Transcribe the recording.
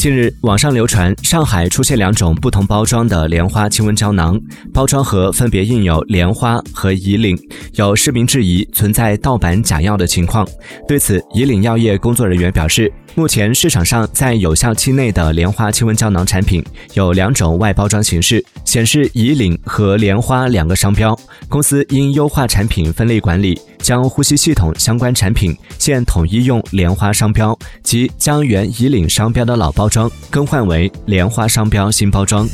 近日，网上流传上海出现2种不同包装的莲花清瘟胶囊，包装盒分别印有莲花和以岭，有市民质疑存在盗版假药的情况。对此，以岭药业工作人员表示，目前市场上在有效期内的莲花清瘟胶囊产品有2种外包装形式，显示以岭和莲花2个商标。公司因优化产品分类管理，将呼吸系统相关产品现统一用莲花商标，即将原以岭商标的老包装更换为莲花商标新包装。